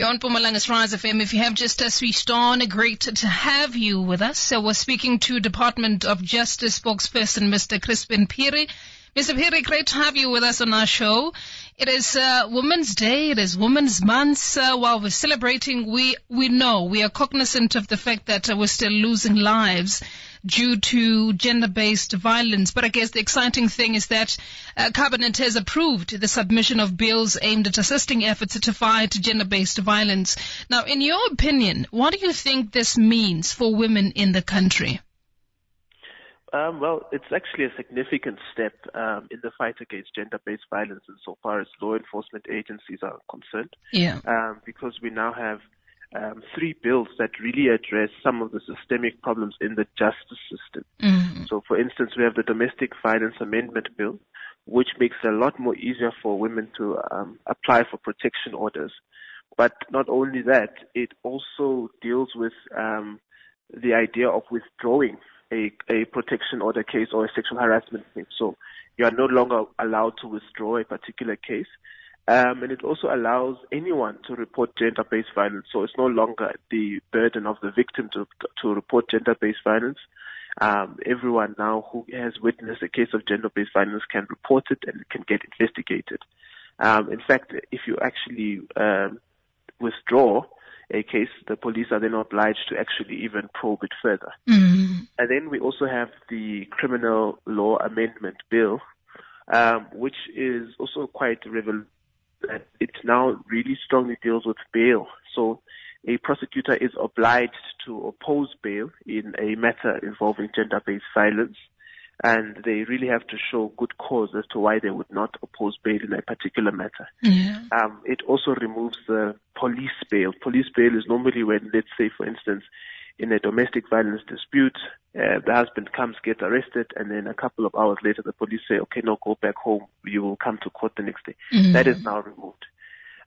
You're on Mpumalanga's RISE FM. If you have just switched on, great to have you with us. So we're speaking to Department of Justice spokesperson, Mr. Chrispin Phiri. Mr. Phiri, great to have you with us on our show. It is Women's Day. It is Women's Month. While we're celebrating, we know, we are cognizant of the fact that we're still losing lives due to gender-based violence. But I guess the exciting thing is that Cabinet has approved the submission of bills aimed at assisting efforts to fight gender-based violence. Now, in your opinion, what do you think this means for women in the country? Well, it's actually a significant step in the fight against gender-based violence insofar as law enforcement agencies are concerned. Yeah. Because we now have three bills that really address some of the systemic problems in the justice system. Mm-hmm. So, for instance, we have the Domestic Violence Amendment Bill, which makes it a lot more easier for women to apply for protection orders. But not only that, it also deals with the idea of withdrawing a protection order case or a sexual harassment case. So you are no longer allowed to withdraw a particular case. And it also allows anyone to report gender-based violence. So it's no longer the burden of the victim to report gender-based violence. Everyone now who has witnessed a case of gender-based violence can report it and can get investigated. In fact, if you actually withdraw a case, the police are then obliged to actually even probe it further. Mm-hmm. And then we also have the Criminal Law Amendment Bill, which is also quite revolutionary. It now really strongly deals with bail. So a prosecutor is obliged to oppose bail in a matter involving gender-based violence, and they really have to show good cause as to why they would not oppose bail in a particular matter. Yeah. It also removes the police bail. Police bail is normally when, let's say, for instance, in a domestic violence dispute, the husband comes, gets arrested, and then a couple of hours later the police say, okay, no, go back home. You will come to court the next day. Mm-hmm. That is now removed.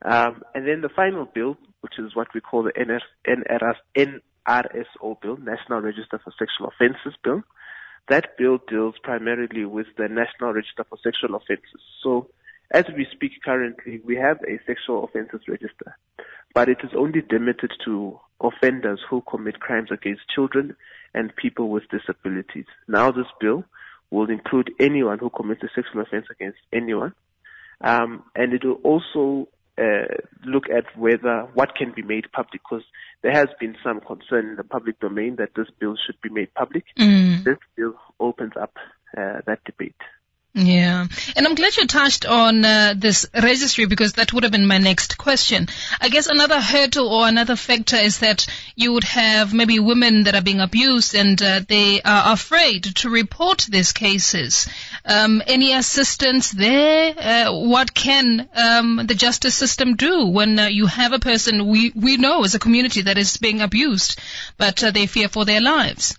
And then the final bill, which is what we call the NRSO bill, National Register for Sexual Offences bill. That bill deals primarily with the National Register for Sexual Offences. So as we speak currently, we have a sexual offences register, but it is only limited to offenders who commit crimes against children and people with disabilities. Now this bill will include anyone who commits a sexual offence against anyone, and it will also look at whether what can be made public, because there has been some concern in the public domain that this bill should be made public. Mm. This bill opens up that debate. Yeah. And I'm glad you touched on this registry, because that would have been my next question. I guess another hurdle or another factor is that you would have maybe women that are being abused and they are afraid to report these cases. Any assistance there? What can the justice system do when you have a person we know as a community that is being abused, but they fear for their lives?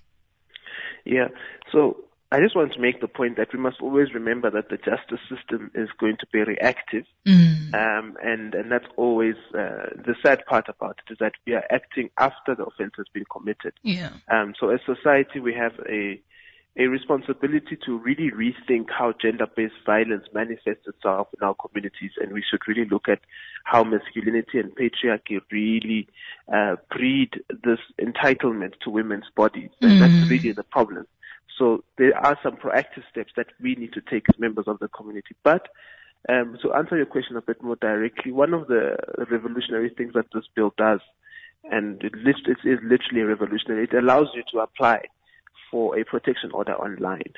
Yeah. So I just want to make the point that we must always remember that the justice system is going to be reactive. Mm. And that's always the sad part about it, is that we are acting after the offense has been committed. Yeah. So as society, we have a responsibility to really rethink how gender-based violence manifests itself in our communities, and we should really look at how masculinity and patriarchy really breed this entitlement to women's bodies. And that's really the problem. So there are some proactive steps that we need to take as members of the community. But to answer your question a bit more directly, one of the revolutionary things that this bill does, and it is literally revolutionary, it allows you to apply for a protection order online,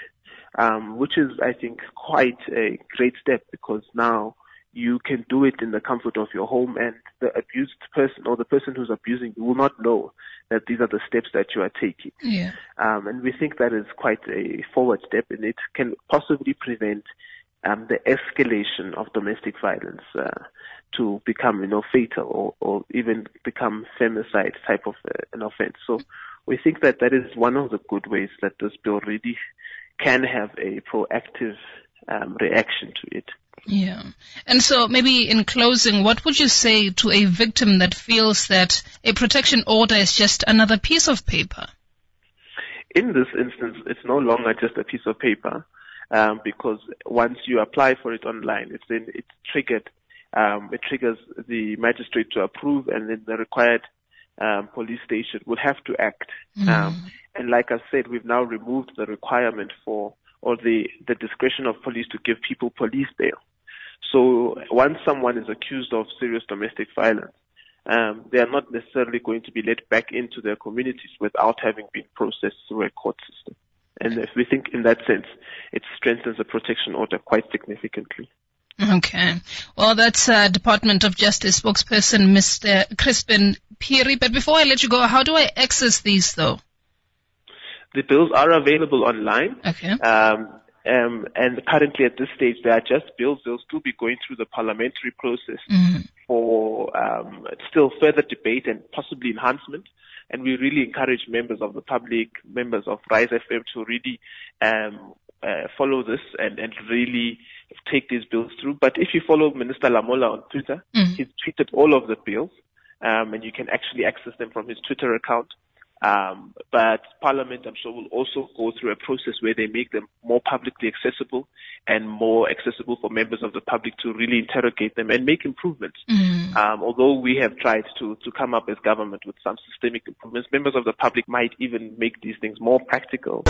which is, I think, quite a great step, because now you can do it in the comfort of your home, and the abused person or the person who's abusing you will not know that these are the steps that you are taking. Yeah. And we think that is quite a forward step, and it can possibly prevent the escalation of domestic violence to become, fatal or even become femicide type of an offense. So we think that is one of the good ways that this bill really can have a proactive reaction to it. Yeah. And so maybe in closing, what would you say to a victim that feels that a protection order is just another piece of paper? In this instance, it's no longer just a piece of paper, because once you apply for it online, it's triggered It triggers the magistrate to approve, and then the required police station will have to act. And like I said, we've now removed the requirement for, or the discretion of police to give people police bail. So once someone is accused of serious domestic violence, they are not necessarily going to be let back into their communities without having been processed through a court system. And if we think in that sense, it strengthens the protection order quite significantly. Okay. Well, that's Department of Justice spokesperson, Mr. Chrispin Phiri. But before I let you go, how do I access these, though? The bills are available online. Okay. And currently at this stage, they are just bills. They'll still be going through the parliamentary process for still further debate and possibly enhancement. And we really encourage members of the public, members of RISE FM to really follow this and really take these bills through. But if you follow Minister Lamola on Twitter, he's tweeted all of the bills, and you can actually access them from his Twitter account. But Parliament, I'm sure, will also go through a process where they make them more publicly accessible and more accessible for members of the public to really interrogate them and make improvements. Although we have tried to come up as government with some systemic improvements, members of the public might even make these things more practical.